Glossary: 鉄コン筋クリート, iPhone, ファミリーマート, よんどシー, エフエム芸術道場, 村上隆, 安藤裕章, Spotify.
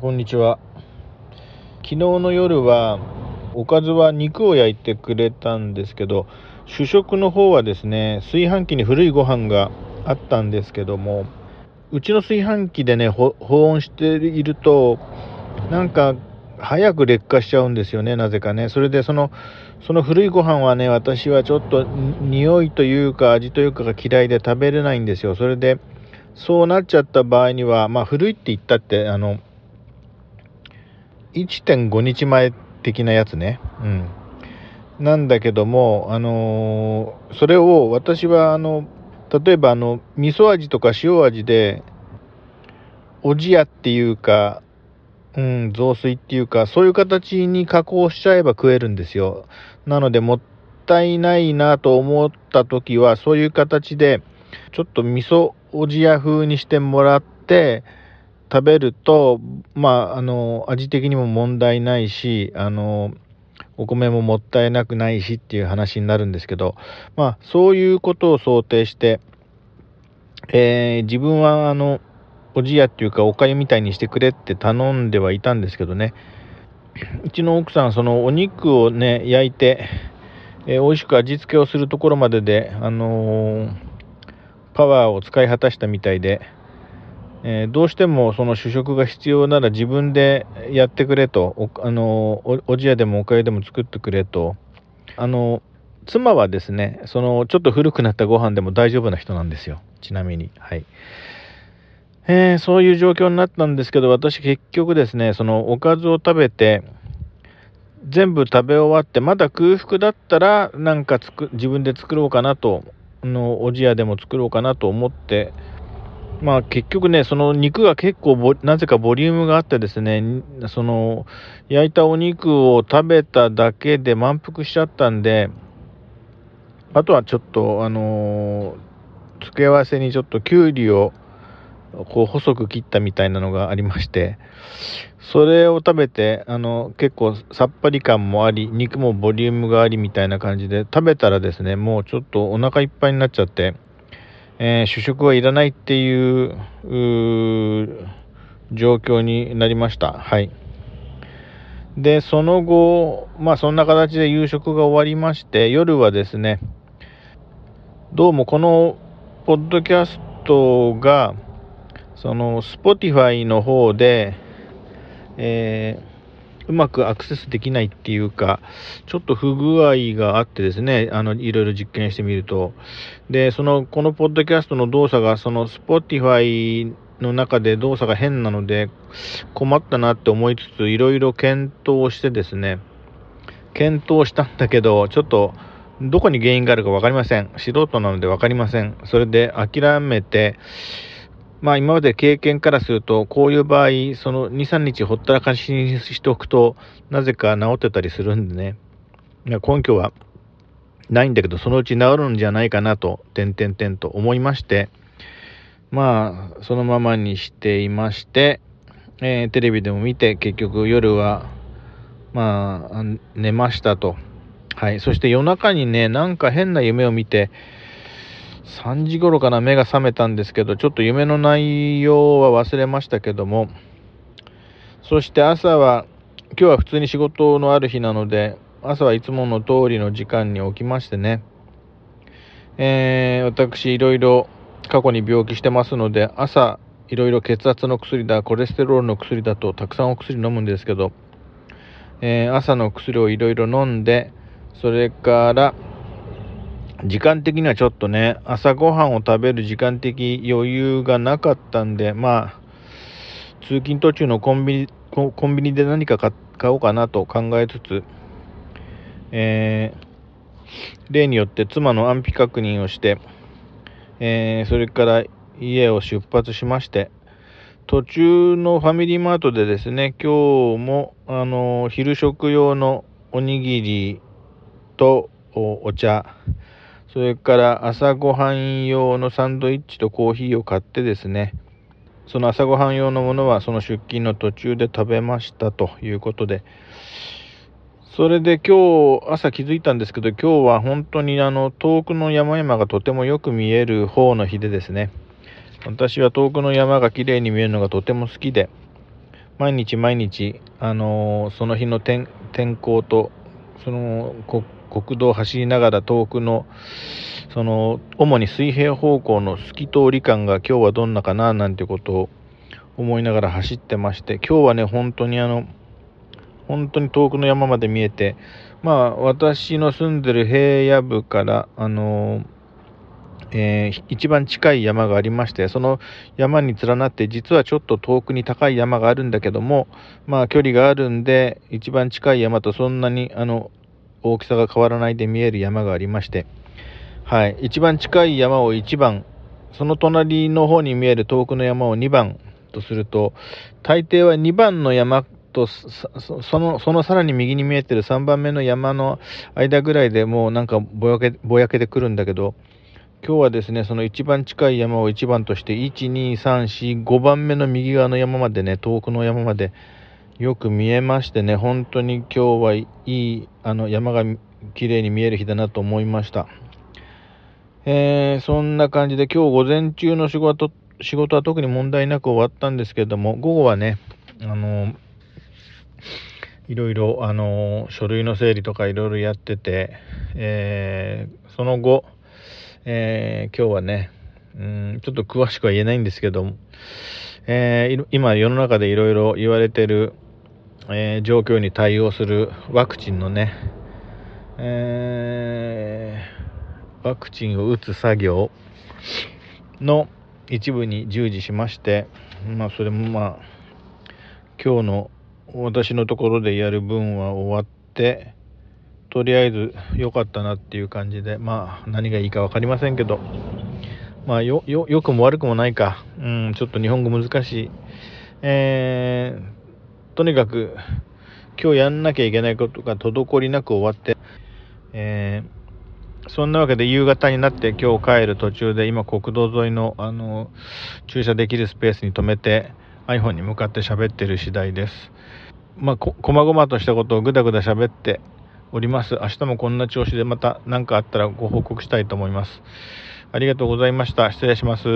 こんにちは。昨日の夜はおかずは肉を焼いてくれたんですけど、主食の方はですね、炊飯器に古いご飯があったんですけども、うちの炊飯器でね保温しているとなんか早く劣化しちゃうんですよね、なぜかね。それでその古いご飯はね、私はちょっと匂いというか味というかが嫌いで食べれないんですよ。それでそうなっちゃった場合には、まあ古いって言ったって1.5 日前的なやつね、なんだけども、それを私は例えば味噌味とか塩味でおじやっていうか、雑炊っていうか、そういう形に加工しちゃえば食えるんですよ。なのでもったいないなと思った時は、そういう形でちょっと味噌おじや風にしてもらって食べると、まあ味的にも問題ないし、お米ももったいなくないしっていう話になるんですけど、まあそういうことを想定して、自分はおじやっていうかおかゆみたいにしてくれって頼んではいたんですけどね、うちの奥さんお肉をね焼いて、美味しく味付けをするところまででパワーを使い果たしたみたいで、どうしてもその主食が必要なら自分でやってくれと、おじやでもおかゆでも作ってくれと。妻はですね、ちょっと古くなったご飯でも大丈夫な人なんですよ、ちなみに。はい。そういう状況になったんですけど、私結局ですね、おかずを食べて全部食べ終わって、まだ空腹だったらなんか自分で作ろうかなと、おじやでも作ろうかなと思って、まあ結局ね、肉が結構なぜかボリュームがあってですね、焼いたお肉を食べただけで満腹しちゃったんで、あとはちょっと付け合わせにちょっときゅうりをこう細く切ったみたいなのがありまして、それを食べて結構さっぱり感もあり、肉もボリュームがありみたいな感じで食べたらですね、もうちょっとお腹いっぱいになっちゃって。主食はいらないっていう状況になりました。はい。で、その後、まあそんな形で夕食が終わりまして、夜はですね、どうもこのポッドキャストが、Spotify の方で、うまくアクセスできないっていうか、ちょっと不具合があってですね、いろいろ実験してみると、でこのポッドキャストの動作がSpotify の中で動作が変なので困ったなって思いつつ、いろいろ検討したんだけど、ちょっとどこに原因があるか分かりません。素人なので分かりません。それで諦めて、まあ今まで経験からすると、こういう場合2、3日ほったらかしにしておくとなぜか治ってたりするんでね、根拠はないんだけどそのうち治るんじゃないかなとと思いまして、まあそのままにしていまして、テレビでも見て結局夜はまあ寝ましたと。はい。そして夜中にね、なんか変な夢を見て3時頃かな、目が覚めたんですけど、ちょっと夢の内容は忘れましたけども、そして朝は、今日は普通に仕事のある日なので朝はいつもの通りの時間に起きましてね、私いろいろ過去に病気してますので、朝いろいろ血圧の薬だコレステロールの薬だとたくさんお薬飲むんですけど、朝の薬をいろいろ飲んで、それから時間的にはちょっとね、朝ごはんを食べる時間的余裕がなかったんで、まあ通勤途中のコンビニで何か買おうかなと考えつつ、例によって妻の安否確認をして、それから家を出発しまして、途中のファミリーマートでですね、今日も昼食用のおにぎりとお茶、それから朝ごはん用のサンドイッチとコーヒーを買ってですね、その朝ごはん用のものは出勤の途中で食べましたということで、それで今日朝気づいたんですけど、今日は本当に遠くの山々がとてもよく見える方の日でですね、私は遠くの山がきれいに見えるのがとても好きで、毎日毎日、その日の天候とその国道を走りながら遠くのその主に水平方向の透き通り感が今日はどんなかななんてことを思いながら走ってまして、今日はね本当に遠くの山まで見えて、まあ私の住んでる平野部から一番近い山がありまして、その山に連なって実はちょっと遠くに高い山があるんだけども、まあ距離があるんで一番近い山とそんなに大きさが変わらないで見える山がありまして、はい、一番近い山を1番、その隣の方に見える遠くの山を2番とすると、大抵は2番の山とそのさらに右に見えてる3番目の山の間ぐらいでもうなんかぼやけてくるんだけど、今日はですね、その一番近い山を1番として 1,2,3,4,5 番目の右側の山までね、遠くの山までよく見えましてね、本当に今日はいい山が綺麗に見える日だなと思いました。そんな感じで今日午前中の仕事は特に問題なく終わったんですけれども、午後はねいろいろ書類の整理とかいろいろやってて、その後、今日はねちょっと詳しくは言えないんですけども、今世の中でいろいろ言われている、状況に対応するワクチンのね、ワクチンを打つ作業の一部に従事しまして、まあ、それもまあ今日の私のところでやる分は終わって、とりあえず良かったなっていう感じで、まあ何がいいか分かりませんけど、まあ、良くも悪くもないか、ちょっと日本語難しい、とにかく今日やんなきゃいけないことが滞りなく終わって、そんなわけで夕方になって今日帰る途中で、今国道沿いの、駐車できるスペースに止めて iPhone に向かって喋ってる次第です。まあこまごまとしたことをぐだぐだ喋っております。明日もこんな調子でまた何かあったらご報告したいと思います。ありがとうございました。失礼します。